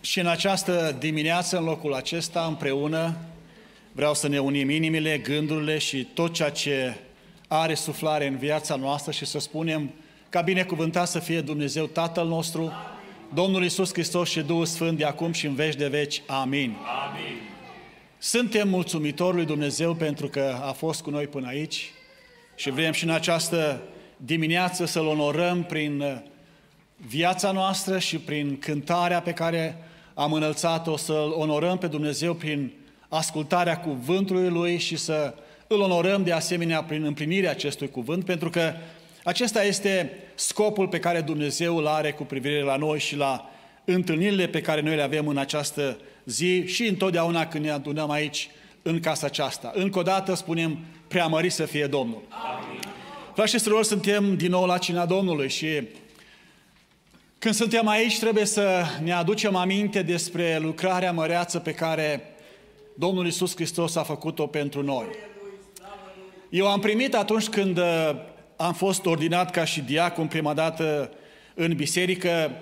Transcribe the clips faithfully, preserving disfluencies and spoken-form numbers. Și în această dimineață, în locul acesta, împreună, vreau să ne unim inimile, gândurile și tot ceea ce are suflare în viața noastră și să spunem ca binecuvântat să fie Dumnezeu Tatăl nostru, Domnul Isus Hristos și Duhul Sfânt de acum și în veci de veci. Amin. Amin. Suntem mulțumitori lui Dumnezeu pentru că a fost cu noi până aici și vrem și în această dimineață să-L onorăm prin viața noastră și prin cântarea pe care am înălțat-o, să-L onorăm pe Dumnezeu prin ascultarea cuvântului Lui și să îl onorăm de asemenea prin împlinirea acestui cuvânt, pentru că acesta este scopul pe care Dumnezeu îl are cu privire la noi și la întâlnirile pe care noi le avem în această zi și întotdeauna când ne adunăm aici, în casa aceasta. Încă o dată spunem, preamărit să fie Domnul. Amin. Frați și surori, suntem din nou la cina Domnului și când suntem aici trebuie să ne aducem aminte despre lucrarea măreață pe care Domnul Iisus Hristos a făcut-o pentru noi. Eu am primit atunci când am fost ordinat ca și diacon prima dată în biserică,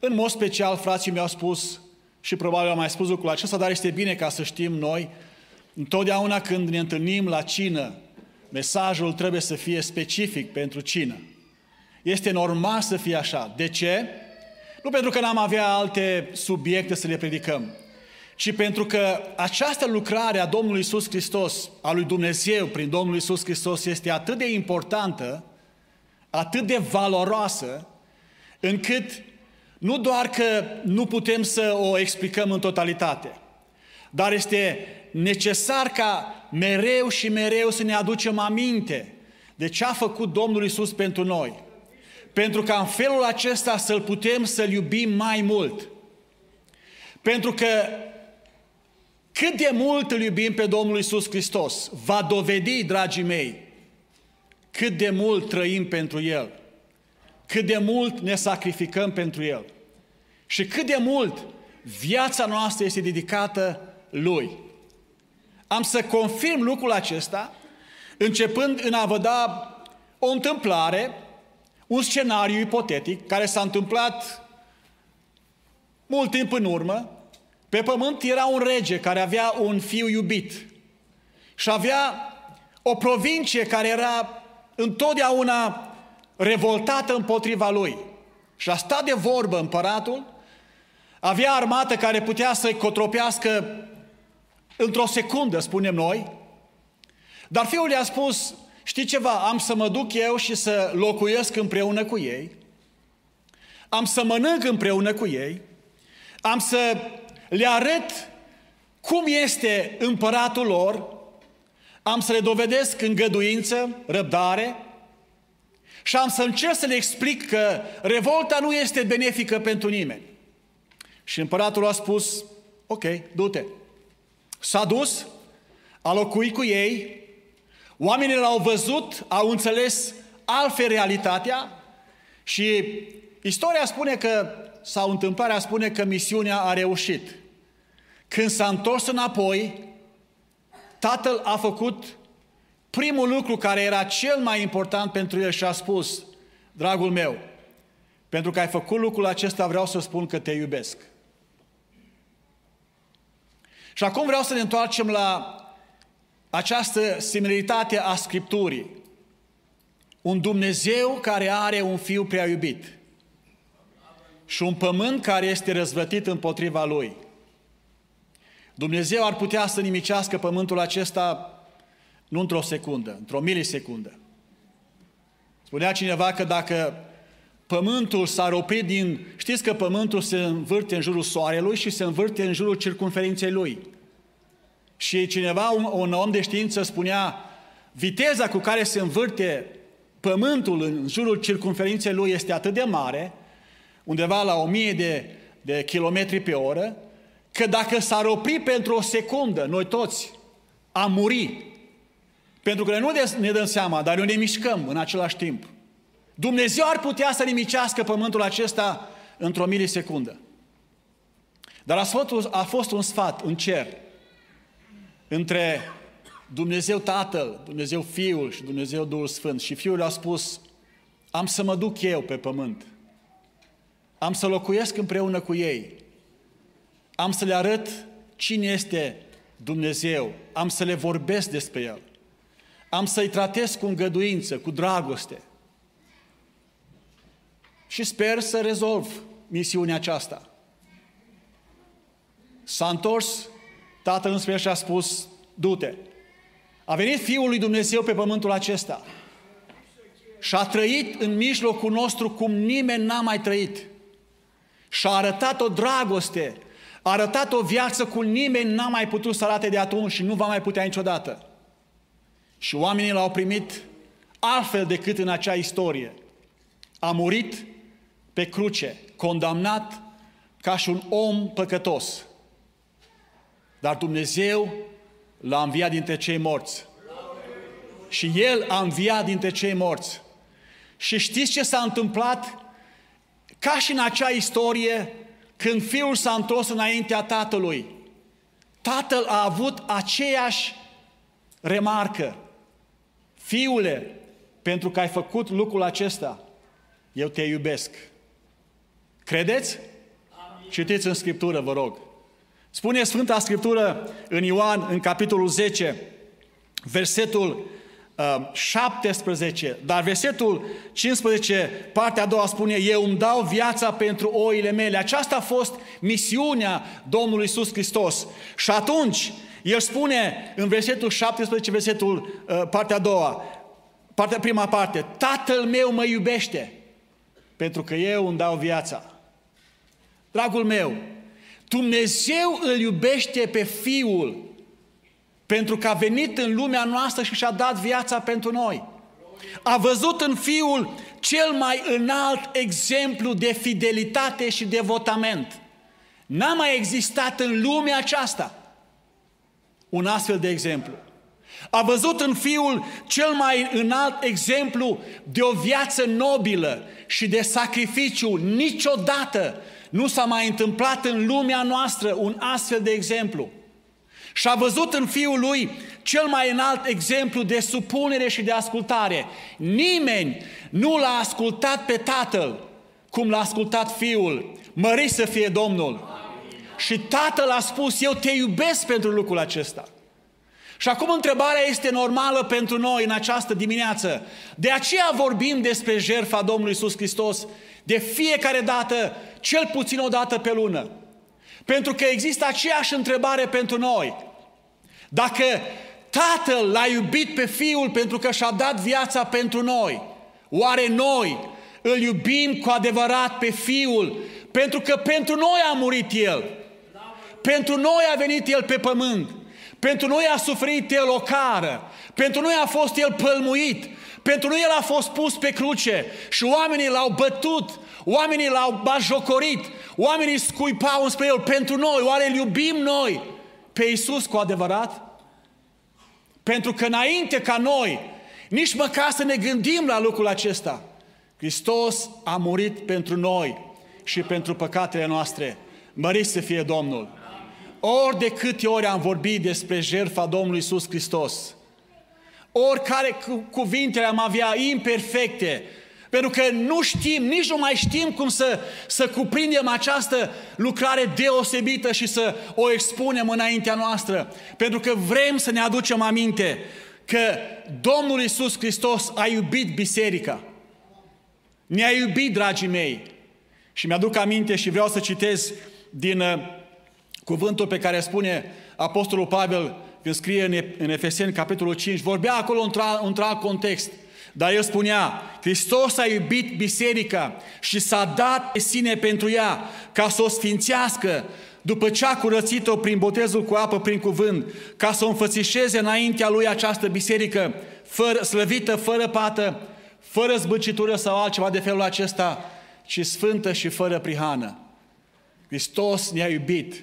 în mod special frații mi-au spus, și probabil am mai spus lucrul acesta, dar este bine ca să știm noi, întotdeauna când ne întâlnim la cină, mesajul trebuie să fie specific pentru cină. Este normal să fie așa. De ce? Nu pentru că n-am avea alte subiecte să le predicăm, ci pentru că această lucrare a Domnului Iisus Hristos, a lui Dumnezeu prin Domnul Iisus Hristos, este atât de importantă, atât de valoroasă, încât nu doar că nu putem să o explicăm în totalitate, dar este necesar ca mereu și mereu să ne aducem aminte de ce a făcut Domnul Iisus pentru noi. Pentru ca în felul acesta să-L putem să-L iubim mai mult. Pentru că cât de mult îl iubim pe Domnul Iisus Hristos va dovedi, dragii mei, cât de mult trăim pentru El, cât de mult ne sacrificăm pentru El și cât de mult viața noastră este dedicată Lui. Am să confirm lucrul acesta începând în a vă da o întâmplare, un scenariu ipotetic care s-a întâmplat mult timp în urmă. Pe pământ era un rege care avea un fiu iubit și avea o provincie care era întotdeauna revoltată împotriva lui. Și a stat de vorbă împăratul, avea armată care putea să-i cotropească într-o secundă, spunem noi, dar fiul i-a spus: știi ceva, am să mă duc eu și să locuiesc împreună cu ei, am să mănânc împreună cu ei, am să le arăt cum este împăratul lor, am să le dovedesc îngăduință, răbdare și am să încerc să le explic că revolta nu este benefică pentru nimeni. Și împăratul a spus: ok, du-te. S-a dus, a locuit cu ei, oamenii l-au văzut, au înțeles altfel realitatea și istoria spune că, sau întâmplarea spune că misiunea a reușit. Când s-a întors înapoi, tatăl a făcut primul lucru care era cel mai important pentru el și a spus: dragul meu, pentru că ai făcut lucrul acesta, vreau să spun că te iubesc. Și acum vreau să ne întoarcem la această similaritate a Scripturii. Un Dumnezeu care are un fiu prea iubit și un pământ care este răzvătit împotriva lui. Dumnezeu ar putea să nimicească pământul acesta nu într-o secundă, într-o milisecundă. Spunea cineva că dacă pământul s-ar opri din... Știți că pământul se învârte în jurul soarelui și se învârte în jurul circumferinței lui. Și cineva, un, un om de știință, spunea: viteza cu care se învârte pământul în jurul circumferinței lui este atât de mare, undeva la o mie de, de kilometri pe oră, că dacă s-ar opri pentru o secundă, noi toți am muri. Pentru că nu ne dăm seama, dar noi ne mișcăm în același timp. Dumnezeu ar putea să nimicească pământul acesta într-o milisecundă. Dar a fost, a fost un sfat în cer între Dumnezeu Tatăl, Dumnezeu Fiul și Dumnezeu Duhul Sfânt. Și Fiul a spus, am să mă duc eu pe pământ. Am să locuiesc împreună cu ei. Am să le arăt cine este Dumnezeu. Am să le vorbesc despre El. Am să-i tratez cu îngăduință, cu dragoste. Și sper să rezolv misiunea aceasta. S-a întors Tatăl înspre El și a spus, du-te. A venit Fiul lui Dumnezeu pe pământul acesta și a trăit în mijlocul nostru cum nimeni n-a mai trăit. Și a arătat o dragoste, a arătat o viață cum nimeni n-a mai putut să arate de atunci și nu va mai putea niciodată. Și oamenii L-au primit altfel decât în acea istorie. A murit pe cruce, condamnat ca și un om păcătos. Dar Dumnezeu L-a înviat dintre cei morți. Și El a înviat dintre cei morți. Și știți ce s-a întâmplat? Ca și în acea istorie, când Fiul s-a întors înaintea Tatălui, Tatăl a avut aceeași remarcă. Fiule, pentru că ai făcut lucrul acesta, eu te iubesc. Credeți? Amin. Citiți în Scriptură, vă rog. Spune Sfânta Scriptură în Ioan, în capitolul zece, versetul uh, șaptesprezece, dar versetul cincisprezece, partea a doua spune, eu îmi dau viața pentru oile mele. Aceasta a fost misiunea Domnului Isus Hristos. Și atunci, El spune în versetul șaptesprezece, versetul uh, partea a doua, partea, prima parte, Tatăl meu mă iubește, pentru că eu îmi dau viața. Dragul meu, Dumnezeu îl iubește pe Fiul pentru că a venit în lumea noastră și și-a dat viața pentru noi. A văzut în Fiul cel mai înalt exemplu de fidelitate și devotament. N-a mai existat în lumea aceasta un astfel de exemplu. A văzut în Fiul cel mai înalt exemplu de o viață nobilă și de sacrificiu. Niciodată nu s-a mai întâmplat în lumea noastră un astfel de exemplu. Și a văzut în Fiul Lui cel mai înalt exemplu de supunere și de ascultare. Nimeni nu L-a ascultat pe Tatăl cum L-a ascultat Fiul. Mări să fie Domnul! Amin. Și Tatăl a spus, eu te iubesc pentru lucrul acesta. Și acum întrebarea este normală pentru noi în această dimineață. De aceea vorbim despre jertfa Domnului Iisus Hristos de fiecare dată, cel puțin o dată pe lună. Pentru că există aceeași întrebare pentru noi. Dacă Tatăl L-a iubit pe Fiul pentru că și-a dat viața pentru noi, oare noi îl iubim cu adevărat pe Fiul pentru că pentru noi a murit El? Pentru noi a venit El pe pământ. Pentru noi a suferit El o cară. Pentru noi a fost El pălmuit. Pentru noi El a fost pus pe cruce. Și oamenii L-au bătut. Oamenii L-au bajocorit. Oamenii scuipau înspre El. Pentru noi, oare îl iubim noi pe Iisus cu adevărat? Pentru că înainte ca noi nici măcar să ne gândim la lucrul acesta, Hristos a murit pentru noi și pentru păcatele noastre. Măriți să fie Domnul! Ori de câte ori am vorbit despre jertfa Domnului Iisus Hristos, oricare cuvintele am avea imperfecte, pentru că nu știm, nici nu mai știm cum să, să cuprindem această lucrare deosebită și să o expunem înaintea noastră, pentru că vrem să ne aducem aminte că Domnul Iisus Hristos a iubit biserica. Ne-a iubit, dragii mei. Și mi-aduc aminte și vreau să citez din cuvântul pe care spune Apostolul Pavel când scrie în Efeseni, capitolul cinci, vorbea acolo într-un alt context, dar el spunea, Hristos a iubit biserica și s-a dat pe sine pentru ea ca să o sfințească după ce a curățit-o prin botezul cu apă, prin cuvânt, ca să o înfățișeze înaintea lui această biserică, fără, slăvită, fără pată, fără zbârcitură sau altceva de felul acesta, ci sfântă și fără prihană. Hristos ne-a iubit.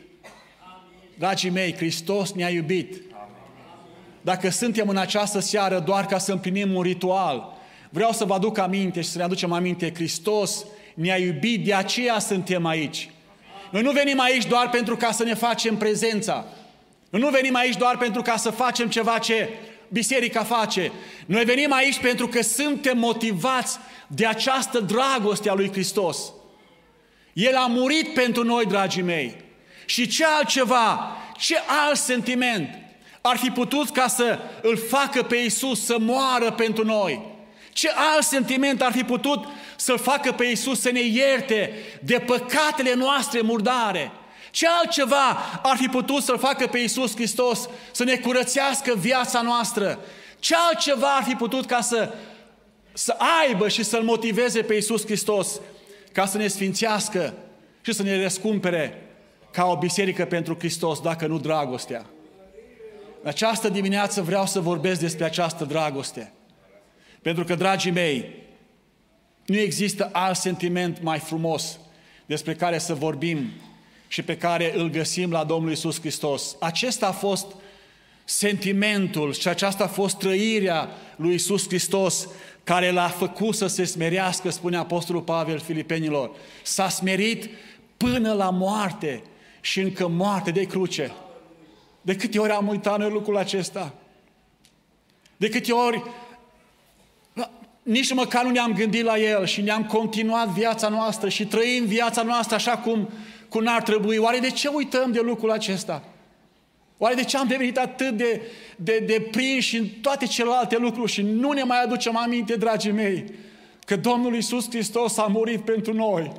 Dragii mei, Hristos ne-a iubit. Amen. Dacă suntem în această seară doar ca să împlinim un ritual, vreau să vă aduc aminte și să ne aducem aminte, Hristos ne-a iubit, de aceea suntem aici. Noi nu venim aici doar pentru ca să ne facem prezența. Nu venim aici doar pentru ca să facem ceva ce biserica face. Noi venim aici pentru că suntem motivați de această dragoste a lui Hristos. El a murit pentru noi, dragii mei. Și ce altceva, ce alt sentiment ar fi putut ca să îl facă pe Iisus să moară pentru noi? Ce alt sentiment ar fi putut să-L facă pe Iisus să ne ierte de păcatele noastre murdare? Ce altceva ar fi putut să-L facă pe Iisus Hristos să ne curățească viața noastră? Ce altceva ar fi putut ca să, să aibă și să-L motiveze pe Iisus Hristos ca să ne sfințească și să ne răscumpere ca o biserică pentru Hristos, dacă nu dragostea? În această dimineață vreau să vorbesc despre această dragoste. Pentru că, dragii mei, nu există alt sentiment mai frumos despre care să vorbim și pe care îl găsim la Domnul Iisus Hristos. Acesta a fost sentimentul și aceasta a fost trăirea lui Iisus Hristos care l-a făcut să se smerească, spune Apostolul Pavel Filipenilor. S-a smerit până la moarte și încă moarte de cruce. De câte ori am uitat noi lucrul acesta? De câte ori nici măcar nu ne-am gândit la El și ne-am continuat viața noastră și trăim viața noastră așa cum, cum n-ar trebui. Oare de ce uităm de lucrul acesta? Oare de ce am devenit atât de, de, de prinși în toate celelalte lucruri și nu ne mai aducem aminte, dragii mei, că Domnul Iisus Hristos a murit pentru noi?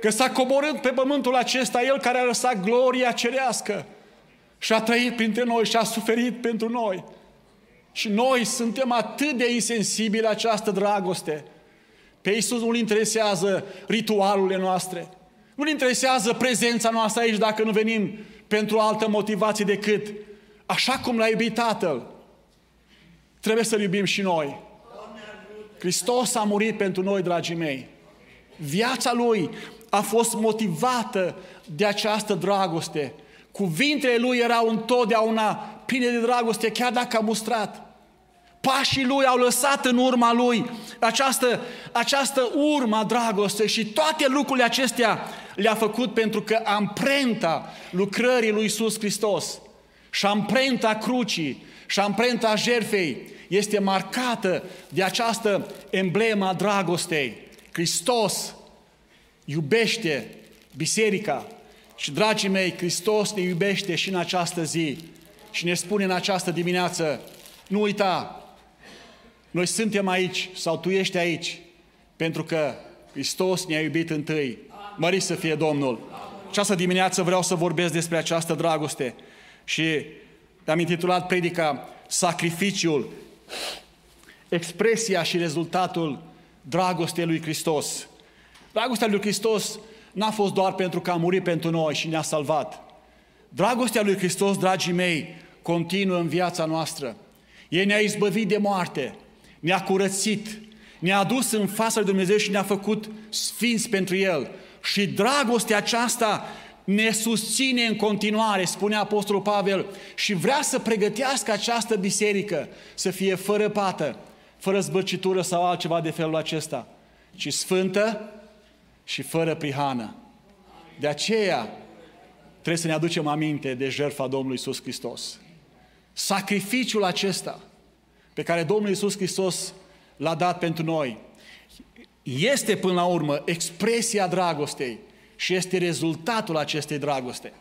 Că s-a coborât pe pământul acesta El care a lăsat gloria cerească și a trăit printre noi și a suferit pentru noi. Și noi suntem atât de insensibili la această dragoste. Pe Iisus nu-L interesează ritualurile noastre. Nu-L interesează prezența noastră aici dacă nu venim pentru altă motivație decât așa cum L-a iubit Tatăl. Trebuie să-L iubim și noi. Hristos a murit pentru noi, dragii mei. Viața Lui a fost motivată de această dragoste. Cuvintele Lui erau întotdeauna pline de dragoste, chiar dacă a mustrat. Pașii Lui au lăsat în urma Lui această, această urma dragoste și toate lucrurile acestea le-a făcut pentru că amprenta lucrării lui Iisus Hristos și amprenta crucii și amprenta jertfei este marcată de această emblema dragostei. Hristos iubește biserica. Și, dragii mei, Hristos ne iubește și în această zi și ne spune în această dimineață: nu uita, noi suntem aici sau tu ești aici pentru că Hristos ne-a iubit întâi. Mărit să fie Domnul! Această dimineață vreau să vorbesc despre această dragoste și am intitulat predica Sacrificiul, expresia și rezultatul dragostei lui Hristos. Dragostea lui Hristos n-a fost doar pentru că a murit pentru noi și ne-a salvat. Dragostea lui Hristos, dragii mei, continuă în viața noastră. El ne-a izbăvit de moarte, ne-a curățit, ne-a adus în fața lui Dumnezeu și ne-a făcut sfinți pentru El. Și dragostea aceasta ne susține în continuare, spune Apostolul Pavel, și vrea să pregătească această biserică să fie fără pată, fără zbârcitură sau altceva de felul acesta, ci sfântă și fără prihană. De aceea trebuie să ne aducem aminte de jertfa Domnului Iisus Hristos. Sacrificiul acesta pe care Domnul Iisus Hristos l-a dat pentru noi este până la urmă expresia dragostei și este rezultatul acestei dragoste.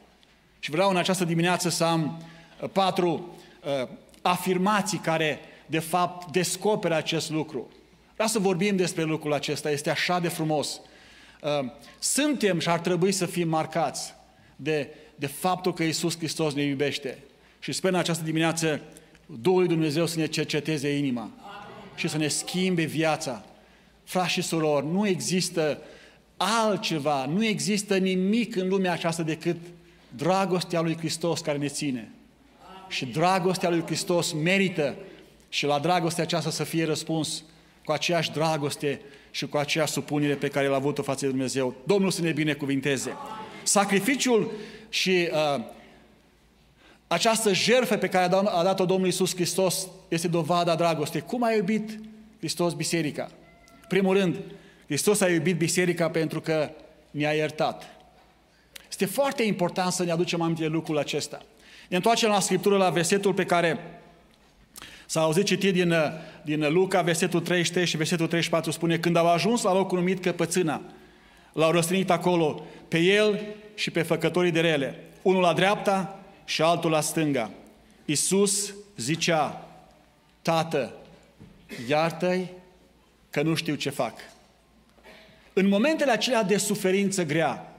Și vreau în această dimineață să am patru uh, afirmații care de fapt descoperă acest lucru. Vreau să vorbim despre lucrul acesta, este așa de frumos. Suntem și ar trebui să fim marcați de, de faptul că Iisus Hristos ne iubește. Și sper în această dimineață Duhul lui Dumnezeu să ne cerceteze inima. Amin. Și să ne schimbe viața. Frați și surori, nu există altceva, nu există nimic în lumea aceasta decât dragostea lui Hristos care ne ține. Amin. Și dragostea lui Hristos merită și la dragostea aceasta să fie răspuns cu aceeași dragoste și cu aceeași supunere pe care l-a avut-o față de Dumnezeu. Domnul să ne binecuvinteze! Sacrificiul și uh, această jertfă pe care a dat-o Domnul Iisus Hristos este dovada dragostei. Cum a iubit Hristos biserica? Primul rând, Hristos a iubit biserica pentru că ne-a iertat. Este foarte important să ne aducem aminte de lucrul acesta. Ne întoarcem la Scriptură, la versetul pe care s-a auzit citit din, din Luca, versetul treizeci și versetul treizeci și patru spune: când au ajuns la locul numit Căpățâna, l-au răstignit acolo pe el și pe făcătorii de rele, unul la dreapta și altul la stânga. Iisus zicea: Tată, iartă-i că nu știu ce fac. În momentele acelea de suferință grea,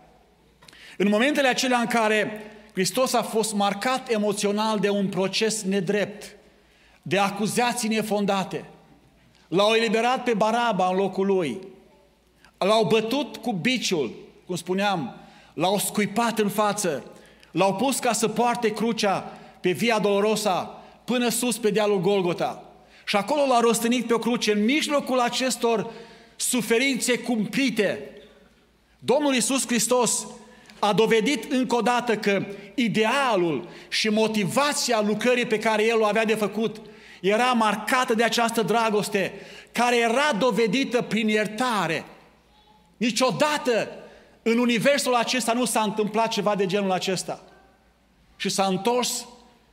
în momentele acelea în care Hristos a fost marcat emoțional de un proces nedrept, de acuzații nefondate, l-au eliberat pe Baraba în locul lui, l-au bătut cu biciul, cum spuneam, l-au scuipat în față, l-au pus ca să poarte crucea pe Via Dolorosa până sus pe dealul Golgota. Și acolo l-a răstignit pe o cruce, în mijlocul acestor suferințe cumplite. Domnul Iisus Hristos a dovedit încă o dată că idealul și motivația lucrării pe care El o avea de făcut era marcată de această dragoste care era dovedită prin iertare. Niciodată în universul acesta nu s-a întâmplat ceva de genul acesta. Și s-a întors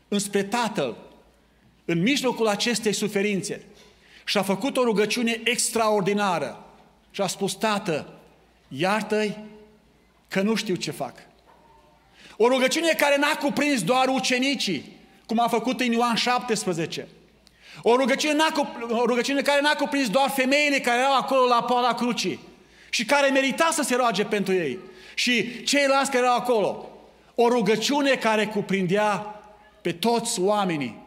înspre Tatăl în mijlocul acestei suferințe și a făcut o rugăciune extraordinară și a spus: Tată, iartă-i că nu știu ce fac. O rugăciune care n-a cuprins doar ucenicii, cum a făcut în Ioan șaptesprezece. O rugăciune, n-a, o rugăciune care n-a cuprins doar femeile care erau acolo la poala crucii și care merita să se roage pentru ei și ceilalți care erau acolo. O rugăciune care cuprindea pe toți oamenii.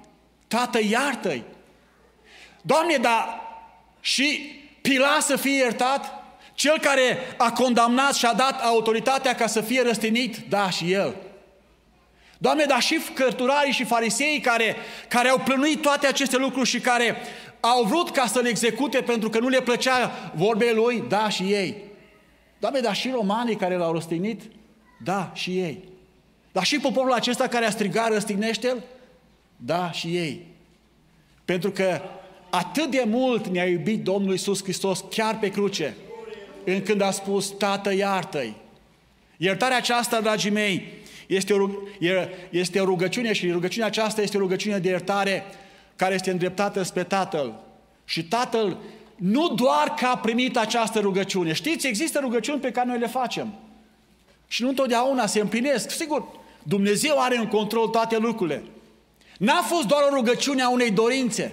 Tată, iartă-i! Doamne, dar și Pila să fie iertat? Cel care a condamnat și a dat autoritatea ca să fie răstignit? Da, și el. Doamne, dar și cărturarii și fariseii care, care au plănuit toate aceste lucruri și care au vrut ca să le execute pentru că nu le plăcea vorbele lui? Da, și ei. Doamne, dar și romanii care l-au răstignit? Da, și ei. Dar și poporul acesta care a strigat: răstignește-l? Da, și ei. Pentru că atât de mult ne-a iubit Domnul Iisus Hristos chiar pe cruce, încât a spus: Tată, iartă-i! Iertarea aceasta, dragii mei, este o, este o rugăciune și rugăciunea aceasta este o rugăciune de iertare care este îndreptată spre Tatăl. Și Tatăl nu doar că a primit această rugăciune. Știți, există rugăciuni pe care noi le facem și nu întotdeauna se împlinesc. Sigur, Dumnezeu are în control toate lucrurile. N-a fost doar o rugăciune a unei dorințe.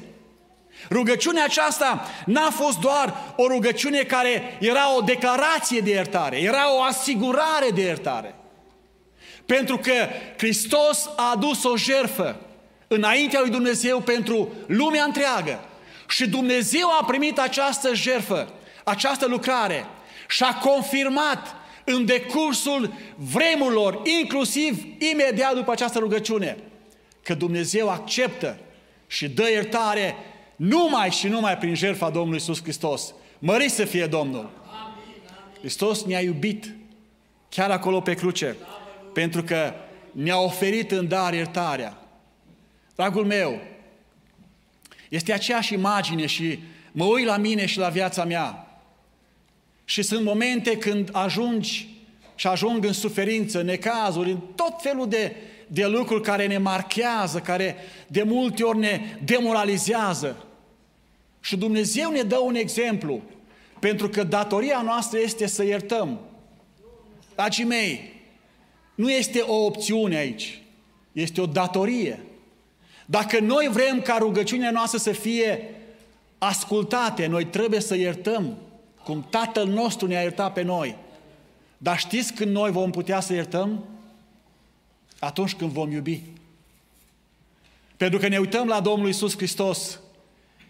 Rugăciunea aceasta n-a fost doar o rugăciune care era o declarație de iertare, era o asigurare de iertare. Pentru că Hristos a adus o jertfă înaintea lui Dumnezeu pentru lumea întreagă. Și Dumnezeu a primit această jertfă, această lucrare și a confirmat în decursul vremurilor, inclusiv imediat după această rugăciune, că Dumnezeu acceptă și dă iertare numai și numai prin jertfa Domnului Iisus Hristos. Mărit să fie Domnul! Hristos ne-a iubit chiar acolo pe cruce, pentru că ne-a oferit în dar iertarea. Dragul meu, este aceeași imagine și mă uit la mine și la viața mea. Și sunt momente când ajungi și ajung în suferință, necazuri, în tot felul de de lucruri care ne marchează, care de multe ori ne demoralizează. Și Dumnezeu ne dă un exemplu, pentru că datoria noastră este să iertăm. Dragii mei, nu este o opțiune aici, este o datorie. Dacă noi vrem ca rugăciunea noastră să fie ascultate, noi trebuie să iertăm, cum Tatăl nostru ne-a iertat pe noi. Dar știți când noi vom putea să iertăm? Atunci când vom iubi. Pentru că ne uităm la Domnul Iisus Hristos,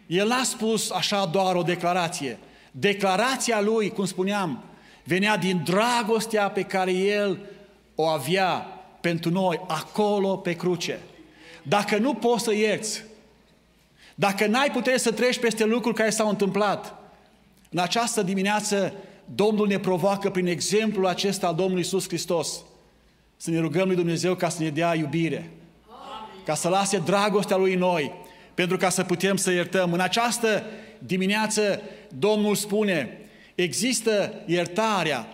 El n-a spus așa doar o declarație. Declarația Lui, cum spuneam, venea din dragostea pe care El o avea pentru noi, acolo pe cruce. Dacă nu poți să ierți, dacă n-ai putere să treci peste lucruri care s-au întâmplat, în această dimineață Domnul ne provoacă prin exemplul acesta al Domnului Iisus Hristos să ne rugăm lui Dumnezeu ca să ne dea iubire, ca să lase dragostea Lui noi, pentru ca să putem să iertăm. În această dimineață Domnul spune: există iertarea,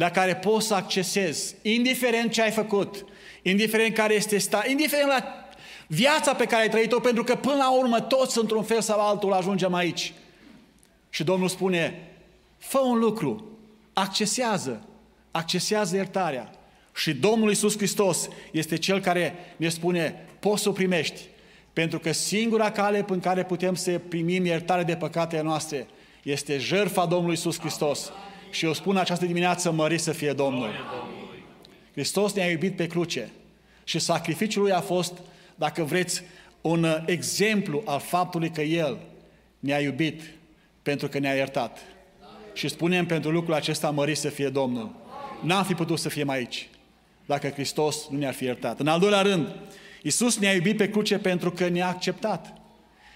la care poți să accesezi, indiferent ce ai făcut, indiferent care este sta, indiferent la viața pe care ai trăit-o, pentru că până la urmă toți, într-un fel sau altul, ajungem aici. Și Domnul spune, fă un lucru, accesează, accesează iertarea. Și Domnul Iisus Hristos este Cel care ne spune, poți să o primești, pentru că singura cale prin care putem să primim iertare de păcatele noastre este jertfa Domnului Iisus Hristos. Și eu spun această dimineață, mărit să fie Domnul. Hristos ne-a iubit pe cruce și sacrificiul Lui a fost, dacă vreți, un exemplu al faptului că El ne-a iubit pentru că ne-a iertat. Și spunem pentru lucrul acesta, mărit să fie Domnul. N-am fi putut să fim aici dacă Hristos nu ne-ar fi iertat. În al doilea rând, Iisus ne-a iubit pe cruce pentru că ne-a acceptat.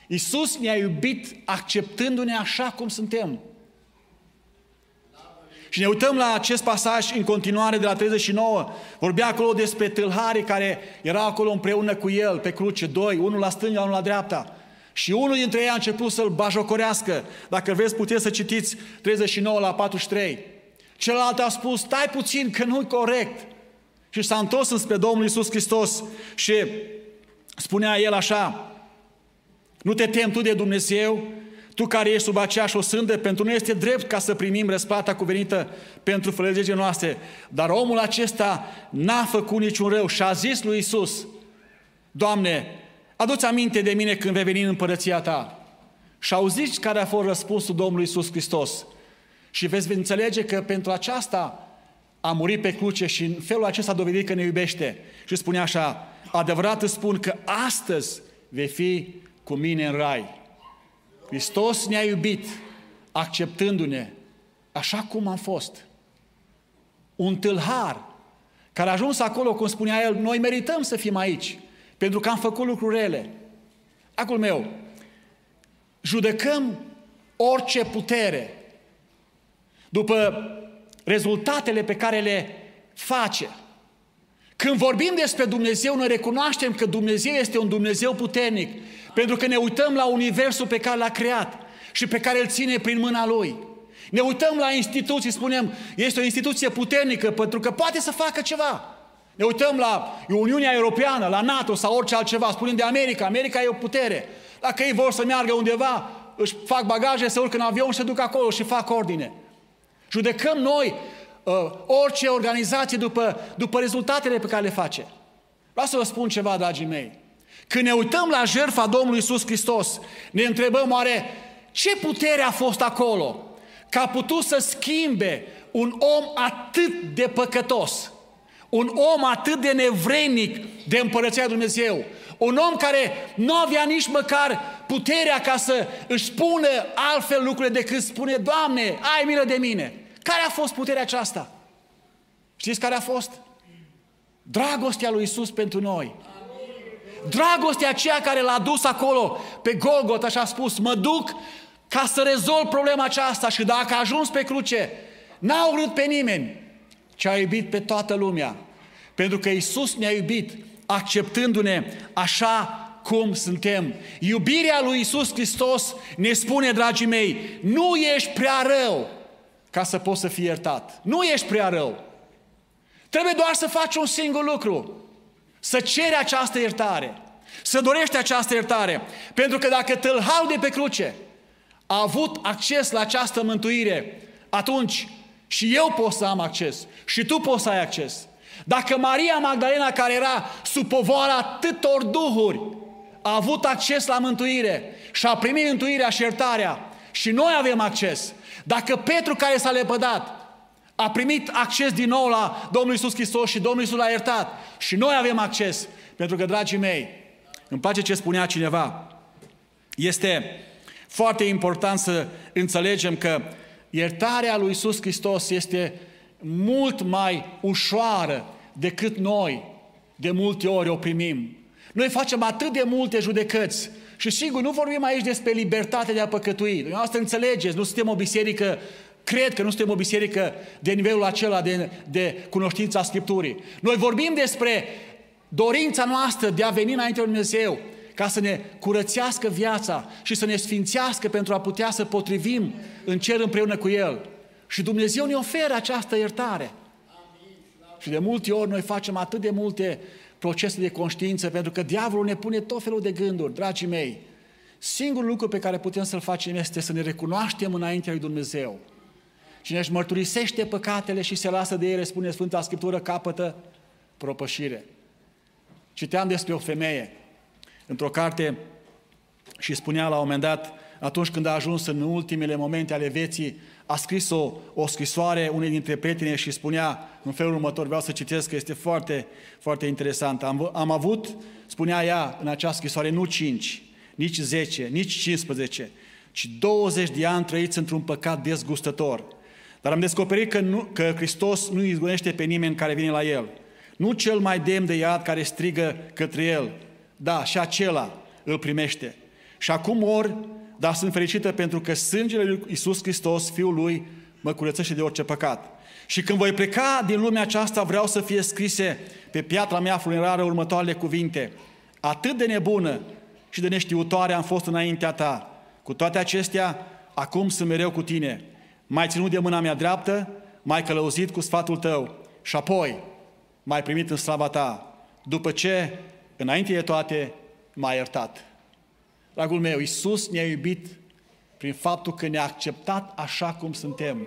Iisus ne-a iubit acceptându-ne așa cum suntem. Și ne uităm la acest pasaj în continuare de la treizeci și nouă. Vorbea acolo despre tâlharii care erau acolo împreună cu El pe cruce. Doi, unul la stânga, unul la dreapta. Și unul dintre ei a început să-L bajocorească. Dacă vreți, puteți să citiți treizeci și nouă la patruzeci și trei. Celălalt a spus, stai puțin că nu-i corect. Și s-a întors înspre Domnul Iisus Hristos și spunea El așa, nu te temi tu de Dumnezeu, tu care ești sub aceeași osândă, pentru noi este drept ca să primim răsplata cuvenită pentru fălăgegile noastre. Dar omul acesta n-a făcut niciun rău și a zis lui Iisus, Doamne, adu-ți aminte de mine când vei veni în împărăția Ta. Și auziți care a fost răspunsul Domnului Iisus Hristos. Și veți înțelege că pentru aceasta a murit pe cruce și în felul acesta a dovedit că ne iubește. Și spune așa, adevărat îți spun că astăzi vei fi cu mine în rai. Hristos ne-a iubit acceptându-ne așa cum am fost. Un tâlhar care a ajuns acolo, cum spunea el, noi merităm să fim aici pentru că am făcut lucruri rele. Acul meu, judecăm orice putere după rezultatele pe care le face. Când vorbim despre Dumnezeu, noi recunoaștem că Dumnezeu este un Dumnezeu puternic, pentru că ne uităm la universul pe care l-a creat și pe care îl ține prin mâna Lui. Ne uităm la instituții, spunem, este o instituție puternică, pentru că poate să facă ceva. Ne uităm la Uniunea Europeană, la NATO sau orice altceva, spunem de America, America e o putere. Dacă ei vor să meargă undeva, își fac bagaje, se urcă în avion și se duc acolo și fac ordine. Judecăm noi Uh, orice organizație după, după rezultatele pe care le face. Vreau să vă spun ceva, dragii mei. Când ne uităm la jertfa Domnului Iisus Hristos, ne întrebăm, oare ce putere a fost acolo că a putut să schimbe un om atât de păcătos, un om atât de nevrednic de împărăția lui Dumnezeu, un om care nu avea nici măcar puterea ca să își spună altfel lucrurile decât spune, Doamne, ai milă de mine. Care a fost puterea aceasta? Știți care a fost? Dragostea lui Iisus pentru noi. Dragostea aceea care l-a dus acolo pe Golgota și a spus, mă duc ca să rezolv problema aceasta și dacă a ajuns pe cruce, n-a urât pe nimeni, ci a iubit pe toată lumea. Pentru că Iisus ne-a iubit acceptându-ne așa cum suntem. Iubirea lui Iisus Hristos ne spune, dragii mei, nu ești prea rău ca să poți să fii iertat. Nu ești prea rău. Trebuie doar să faci un singur lucru. Să ceri această iertare. Să dorești această iertare. Pentru că dacă tâlharul de pe cruce a avut acces la această mântuire, atunci și eu pot să am acces. Și tu poți să ai acces. Dacă Maria Magdalena, care era sub povara atâtor duhuri, a avut acces la mântuire și a primit mântuirea și iertarea, și noi avem acces. Dacă Petru, care s-a lepădat, a primit acces din nou la Domnul Iisus Hristos și Domnul Iisus l-a iertat, și noi avem acces. Pentru că, dragii mei, îmi place ce spunea cineva. Este foarte important să înțelegem că iertarea lui Iisus Hristos este mult mai ușoară decât noi de multe ori o primim. Noi facem atât de multe judecăți. Și sigur, nu vorbim aici despre libertatea de a păcătui. Dumneavoastră înțelegeți, nu suntem o biserică, cred că nu suntem o biserică de nivelul acela de, de cunoștința Scripturii. Noi vorbim despre dorința noastră de a veni înainte lui Dumnezeu ca să ne curățească viața și să ne sfințească pentru a putea să potrivim în cer împreună cu El. Și Dumnezeu ne oferă această iertare. Și de multe ori noi facem atât de multe procese de conștiință, pentru că diavolul ne pune tot felul de gânduri, dragii mei. Singurul lucru pe care putem să-l facem este să ne recunoaștem înaintea lui Dumnezeu. Cine își mărturisește păcatele și se lasă de ele, spune Sfânta Scriptură, capătă propășire. Citeam despre o femeie într-o carte și spunea la un moment dat, atunci când a ajuns în ultimele momente ale vieții, a scris o, o scrisoare unei dintre prietene și spunea în felul următor, vreau să citesc că este foarte, foarte interesant. Am, am avut, spunea ea în această scrisoare, nu cinci, nici zece, nici cincisprezece, ci douăzeci de ani trăiți într-un păcat dezgustător. Dar am descoperit că, nu, că Hristos nu izgonește pe nimeni care vine la El. Nu cel mai demn de iad care strigă către El. Da, și acela îl primește. Și acum mor, dar sunt fericită pentru că sângele lui Isus Hristos, Fiul Lui, mă curățește de orice păcat. Și când voi pleca din lumea aceasta, vreau să fie scrise pe piatra mea funerară următoarele cuvinte. Atât de nebună și de neștiutoare am fost înaintea Ta. Cu toate acestea, acum sunt mereu cu Tine. M-ai ținut de mâna mea dreaptă, m-ai călăuzit cu sfatul Tău și apoi m-ai primit în slava Ta, după ce, înainte de toate, m-ai iertat. Dragul meu, Iisus ne-a iubit prin faptul că ne-a acceptat așa cum suntem.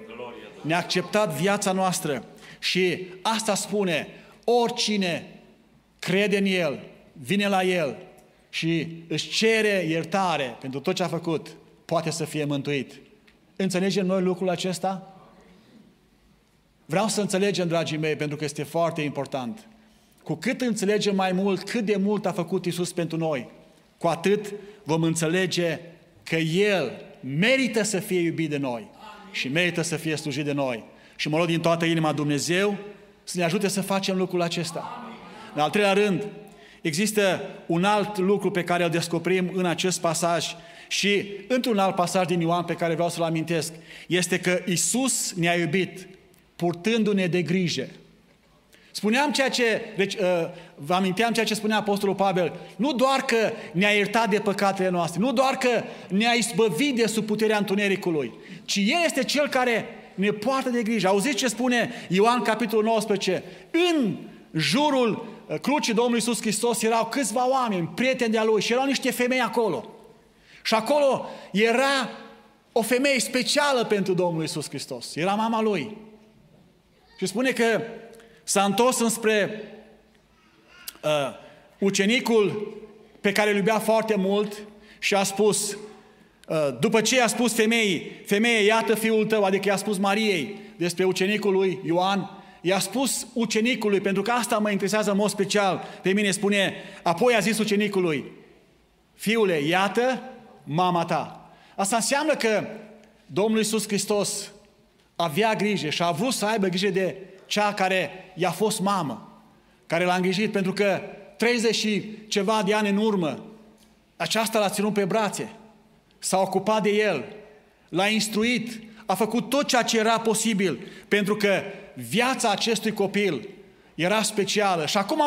Ne-a acceptat viața noastră și asta spune, oricine crede în El, vine la El și își cere iertare pentru tot ce a făcut, poate să fie mântuit. Înțelegem noi lucrul acesta? Vreau să înțelegem, dragii mei, pentru că este foarte important. Cu cât înțelegem mai mult cât de mult a făcut Iisus pentru noi, cu atât vom înțelege că El merită să fie iubit de noi și merită să fie slujit de noi. Și mă rog din toată inima Dumnezeu să ne ajute să facem lucrul acesta. În al treilea rând, există un alt lucru pe care îl descoperim în acest pasaj și într-un alt pasaj din Ioan pe care vreau să-l amintesc, este că Iisus ne-a iubit purtându-ne de grijă. Spuneam ceea ce, deci, uh, vă aminteam ceea ce spunea Apostolul Pavel, nu doar că ne-a iertat de păcatele noastre, nu doar că ne-a izbăvit de sub puterea întunericului, ci El este Cel care ne poartă de grijă. Auziți ce spune Ioan capitolul nouăsprezece? În jurul crucii Domnului Iisus Hristos erau câțiva oameni, prieteni de-a Lui și erau niște femei acolo. Și acolo era o femeie specială pentru Domnul Iisus Hristos, era mama Lui. Și spune că s-a întors înspre uh, ucenicul pe care îl iubea foarte mult și a spus, uh, după ce i-a spus femeii, femeie, iată fiul tău, adică i-a spus Mariei despre ucenicul lui Ioan, i-a spus ucenicului, pentru că asta mă interesează în mod special pe mine, spune, apoi a zis ucenicului, fiule, iată mama ta. Asta înseamnă că Domnul Iisus Hristos avea grijă și a vrut să aibă grijă de cea care i-a fost mamă, care l-a îngrijit, pentru că treizeci și ceva de ani în urmă, aceasta l-a ținut pe brațe, s-a ocupat de el, l-a instruit, a făcut tot ceea ce era posibil, pentru că viața acestui copil era specială. Și acum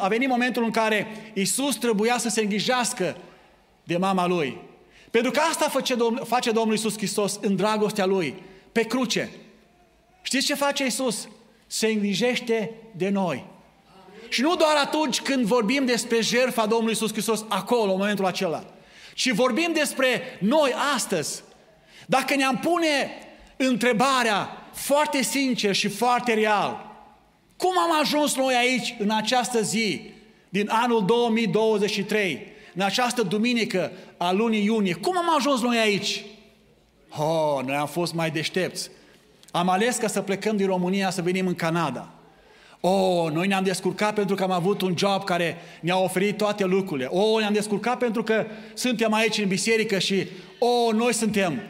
a venit momentul în care Iisus trebuia să se îngrijească de mama lui. Pentru că asta face Domnul, face Domnul Iisus Hristos în dragostea lui, pe cruce. Știți ce face Iisus? Se îngrijește de noi. Amin. Și nu doar atunci când vorbim despre jertfa Domnului Iisus Hristos acolo, în momentul acela, ci vorbim despre noi astăzi. Dacă ne-am pune întrebarea foarte sincer și foarte real, cum am ajuns noi aici în această zi, din anul două mii douăzeci și trei, în această duminică a lunii iunie, cum am ajuns noi aici? Oh, noi am fost mai deștepți. Am ales ca să plecăm din România, să venim în Canada. Oh, noi ne-am descurcat pentru că am avut un job care ne-a oferit toate lucrurile. Oh, ne-am descurcat pentru că suntem aici în biserică și oh, noi suntem.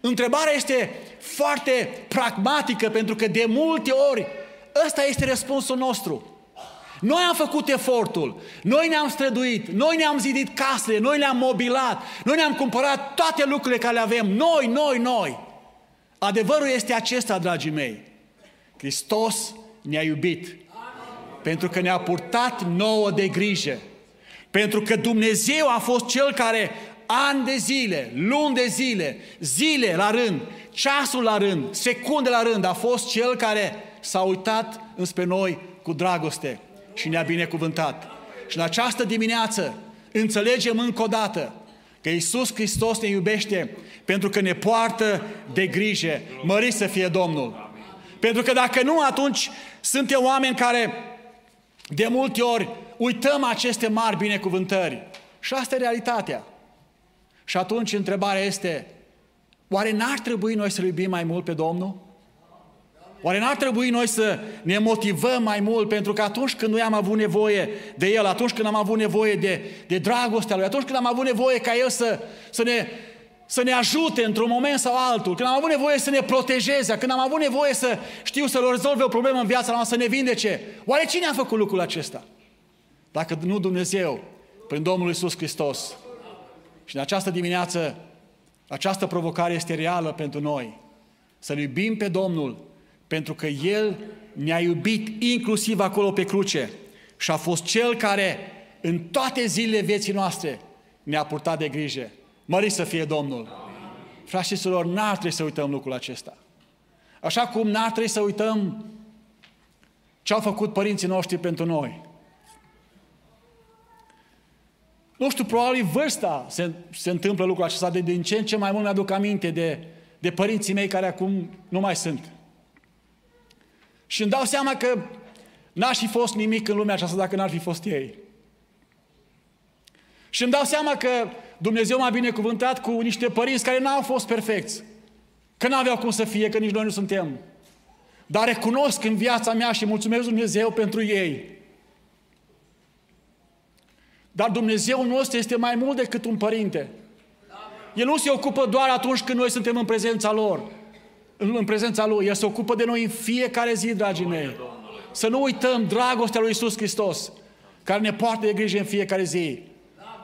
Întrebarea este foarte pragmatică pentru că de multe ori ăsta este răspunsul nostru. Noi am făcut efortul, noi ne-am străduit, noi ne-am zidit casele, noi ne-am mobilat, noi ne-am cumpărat toate lucrurile care le avem, noi, noi, noi. Adevărul este acesta, dragii mei. Hristos ne-a iubit. Amin. Pentru că ne-a purtat nouă de grijă. Pentru că Dumnezeu a fost Cel care ani de zile, luni de zile, zile la rând, ceasul la rând, secunde la rând, a fost Cel care s-a uitat înspre noi cu dragoste și ne-a binecuvântat. Și în această dimineață înțelegem încă o dată că Iisus Hristos ne iubește pentru că ne poartă de grijă. Măriți să fie Domnul! Pentru că dacă nu, atunci suntem oameni care de multe ori uităm aceste mari binecuvântări. Și asta e realitatea. Și atunci întrebarea este, oare n-ar trebui noi să-L iubim mai mult pe Domnul? Oare n-ar trebui noi să ne motivăm mai mult? Pentru că atunci când noi am avut nevoie de El, atunci când am avut nevoie de, de dragostea Lui, atunci când am avut nevoie ca El să, să, ne, să ne ajute într-un moment sau altul, când am avut nevoie să ne protejeze, când am avut nevoie să știu să-L rezolve o problemă în viața noastră, să ne vindece, oare cine a făcut lucrul acesta? Dacă nu Dumnezeu, prin Domnul Iisus Hristos. Și în această dimineață, această provocare este reală pentru noi. Să-L iubim pe Domnul, pentru că El ne-a iubit inclusiv acolo pe cruce și a fost Cel care în toate zilele vieții noastre ne-a purtat de grijă. Măriți să fie Domnul! Frați și surori, n-ar trebui să uităm lucrul acesta. Așa cum n-ar trebui să uităm ce au făcut părinții noștri pentru noi. Nu știu, probabil vârsta se, se întâmplă lucrul acesta, de din ce în ce mai mult mi-aduc aminte de, de părinții mei care acum nu mai sunt. Și îmi dau seama că n-aș fi fost nimic în lumea aceasta dacă n-ar fi fost ei. Și îmi dau seama că Dumnezeu m-a binecuvântat cu niște părinți care n-au fost perfecți, că n-aveau cum să fie, că nici noi nu suntem. Dar recunosc în viața mea și mulțumesc Dumnezeu pentru ei. Dar Dumnezeu nostru este mai mult decât un părinte. El nu se ocupă doar atunci când noi suntem în prezența lor, în prezența Lui. El se ocupă de noi în fiecare zi, dragii mei. Să nu uităm dragostea lui Iisus Hristos, care ne poartă de grijă în fiecare zi.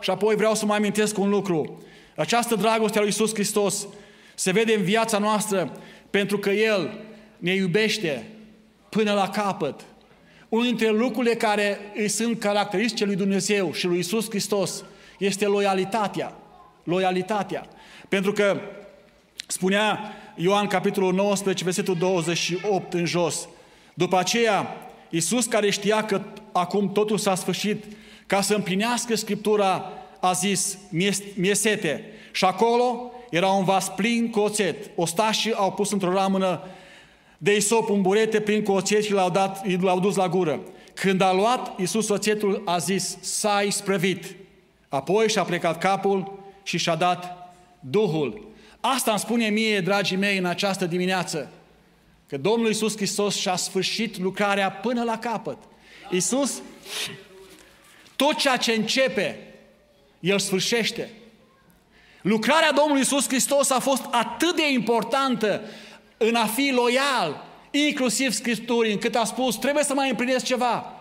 Și apoi vreau să mă amintesc un lucru. Această dragoste a lui Iisus Hristos se vede în viața noastră pentru că El ne iubește până la capăt. Unul dintre lucrurile care îi sunt caracteristice lui Dumnezeu și lui Iisus Hristos este loialitatea. Loialitatea. Pentru că spunea Ioan, capitolul nouăsprezece, versetul douăzeci și opt în jos. După aceea, Iisus, care știa că acum totul s-a sfârșit, ca să împlinească Scriptura, a zis, mi-e sete. Și acolo era un vas plin cu oțet. Ostașii au pus într-o ramână de isop un burete plin cu oțet și l-au, dat, l-au dus la gură. Când a luat Iisus oțetul, a zis, s-a isprăvit. Apoi și-a plecat capul și și-a dat Duhul. Asta îmi spune mie, dragii mei, în această dimineață, că Domnul Iisus Hristos și-a sfârșit lucrarea până la capăt. Iisus, tot ceea ce începe, El sfârșește. Lucrarea Domnului Iisus Hristos a fost atât de importantă în a fi loial, inclusiv Scripturii, încât a spus, trebuie să mai împlinesc ceva.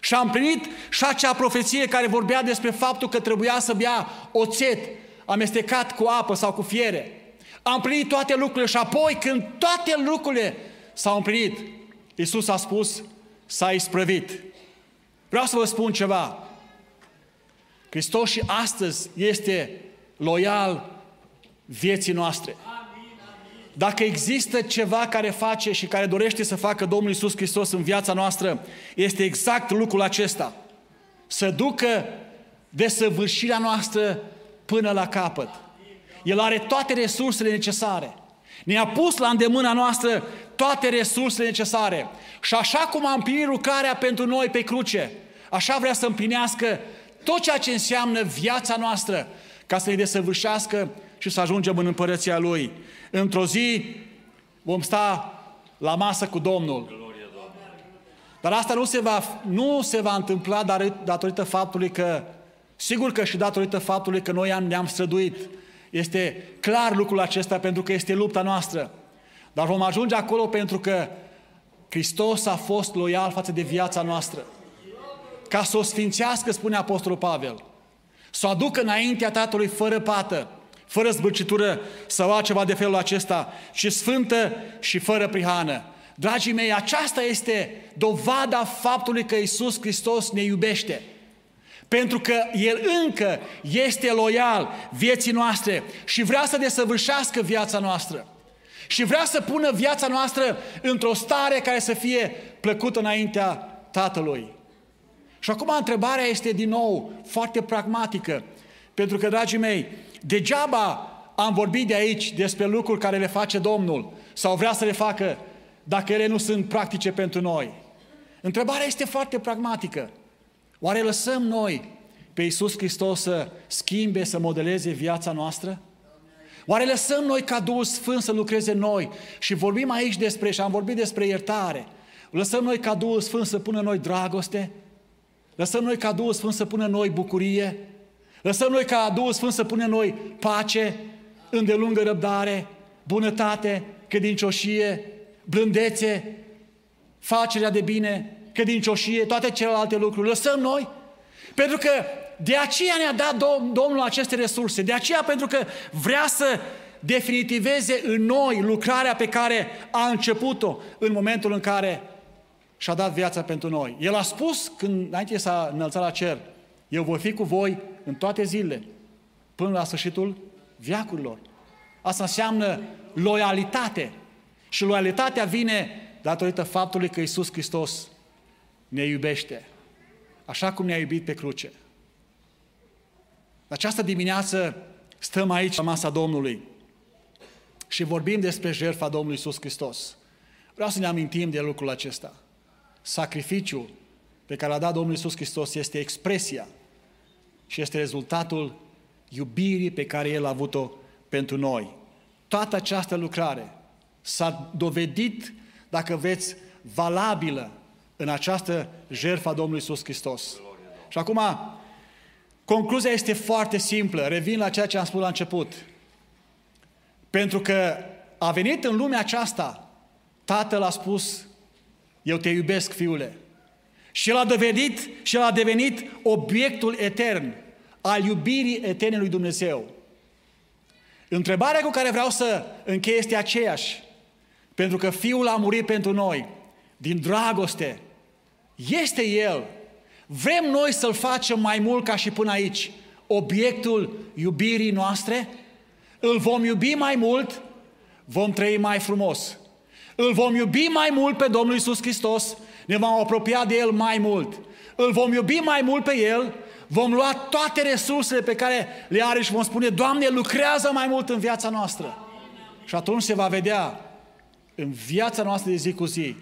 Și a împlinit și acea profeție care vorbea despre faptul că trebuia să bea oțet amestecat cu apă sau cu fiere. A împlinit toate lucrurile și apoi când toate lucrurile s-au împlinit, Iisus a spus, s-a isprăvit. Vreau să vă spun ceva. Hristos și astăzi este loial vieții noastre. Dacă există ceva care face și care dorește să facă Domnul Iisus Hristos în viața noastră, este exact lucrul acesta. Să ducă desăvârșirea noastră până la capăt. El are toate resursele necesare. Ne-a pus la îndemâna noastră toate resursele necesare. Și așa cum a împlinit lucrarea pentru noi pe cruce, așa vrea să împlinească tot ceea ce înseamnă viața noastră, ca să ne desăvârșească și să ajungem în împărăția Lui. Într-o zi vom sta la masă cu Domnul. Dar asta nu se va, nu se va întâmpla datorită faptului că, sigur că și datorită faptului că noi ne-am străduit. Este clar lucrul acesta pentru că este lupta noastră. Dar vom ajunge acolo pentru că Hristos a fost loial față de viața noastră. Ca să o sfințească, spune Apostolul Pavel. Să o aducă înaintea Tatălui fără pată, fără zbârcitură sau altceva de felul acesta, și sfântă și fără prihană. Dragii mei, aceasta este dovada faptului că Iisus Hristos ne iubește. Pentru că El încă este loial vieții noastre și vrea să desăvârșească viața noastră. Și vrea să pună viața noastră într-o stare care să fie plăcută înaintea Tatălui. Și acum întrebarea este din nou foarte pragmatică. Pentru că, dragii mei, degeaba am vorbit de aici despre lucruri care le face Domnul sau vrea să le facă dacă ele nu sunt practice pentru noi. Întrebarea este foarte pragmatică. Oare lăsăm noi pe Iisus Hristos să schimbe, să modeleze viața noastră? Oare lăsăm noi ca Duhul Sfânt să lucreze noi? Și vorbim aici despre, și am vorbit despre iertare. Lăsăm noi ca Duhul Sfânt să pună noi dragoste? Lăsăm noi ca Duhul Sfânt să pună noi bucurie? Lăsăm noi ca Duhul Sfânt să pună noi pace, îndelungă răbdare, bunătate, credincioșie, blândețe, facerea de bine, credincioșie, toate celelalte lucruri. Lăsăm noi? Pentru că de aceea ne-a dat Domnul aceste resurse. De aceea, pentru că vrea să definitiveze în noi lucrarea pe care a început-o în momentul în care și-a dat viața pentru noi. El a spus, când înainte s-a înălțat la cer, eu voi fi cu voi în toate zilele, până la sfârșitul veacurilor. Asta înseamnă loialitate. Și loialitatea vine datorită faptului că Iisus Hristos ne iubește, așa cum ne-a iubit pe cruce. Această dimineață stăm aici la masa Domnului și vorbim despre jertfa Domnului Iisus Hristos. Vreau să ne amintim de lucrul acesta. Sacrificiul pe care l-a dat Domnul Iisus Hristos este expresia și este rezultatul iubirii pe care El a avut-o pentru noi. Toată această lucrare s-a dovedit, dacă veți, valabilă în această jertfă a Domnului Iisus Hristos. Și acum, concluzia este foarte simplă. Revin la ceea ce am spus la început. Pentru că a venit în lumea aceasta, Tatăl a spus, eu te iubesc, Fiule. Și El a dovedit și El a devenit obiectul etern al iubirii eterne lui Dumnezeu. Întrebarea cu care vreau să închei este aceeași. Pentru că Fiul a murit pentru noi, din dragoste. Este El. Vrem noi să-L facem mai mult ca și până aici obiectul iubirii noastre? Îl vom iubi mai mult, vom trăi mai frumos. Îl vom iubi mai mult pe Domnul Iisus Hristos, ne vom apropia de El mai mult. Îl vom iubi mai mult pe El, vom lua toate resursele pe care le are și vom spune, Doamne, lucrează mai mult în viața noastră. Și atunci se va vedea în viața noastră de zi cu zi.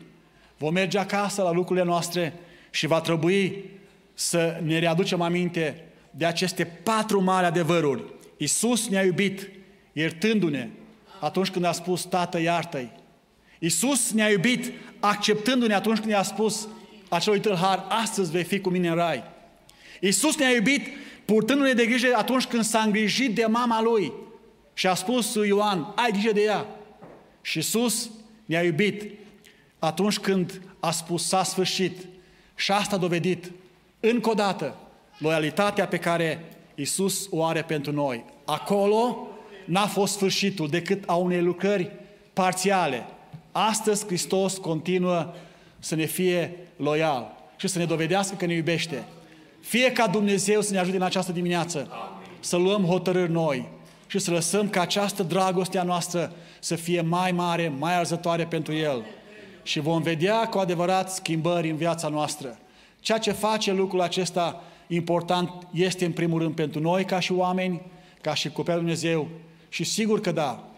Vom merge acasă la lucrurile noastre și va trebui să ne readucem aminte de aceste patru mari adevăruri. Iisus ne-a iubit iertându-ne atunci când a spus, Tată, iartă-i. Iisus ne-a iubit acceptându-ne atunci când i-a spus acelui tâlhar, astăzi vei fi cu mine în rai. Iisus ne-a iubit purtându-ne de grijă atunci când s-a îngrijit de mama lui și a spus lui Ioan, ai grijă de ea. Și Iisus ne-a iubit atunci când a spus, s-a sfârșit. Și asta a dovedit, încă o dată, loialitatea pe care Iisus o are pentru noi. Acolo n-a fost sfârșitul decât a unei lucrări parțiale. Astăzi Hristos continuă să ne fie loial și să ne dovedească că ne iubește. Fie ca Dumnezeu să ne ajute în această dimineață să luăm hotărâri noi și să lăsăm ca această dragoste a noastră să fie mai mare, mai arzătoare pentru El. Și vom vedea cu adevărat schimbări în viața noastră. Ceea ce face lucrul acesta important este în primul rând pentru noi ca și oameni, ca și copii al lui Dumnezeu și sigur că da,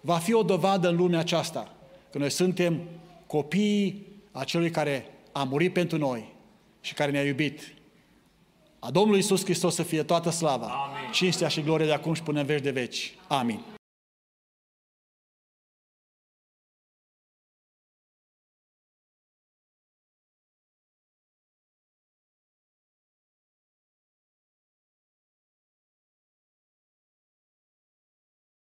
va fi o dovadă în lumea aceasta că noi suntem copiii acelui care a murit pentru noi și care ne-a iubit. A Domnului Iisus Hristos să fie toată slava, cinstea și gloria de acum și până în veci de veci. Amin.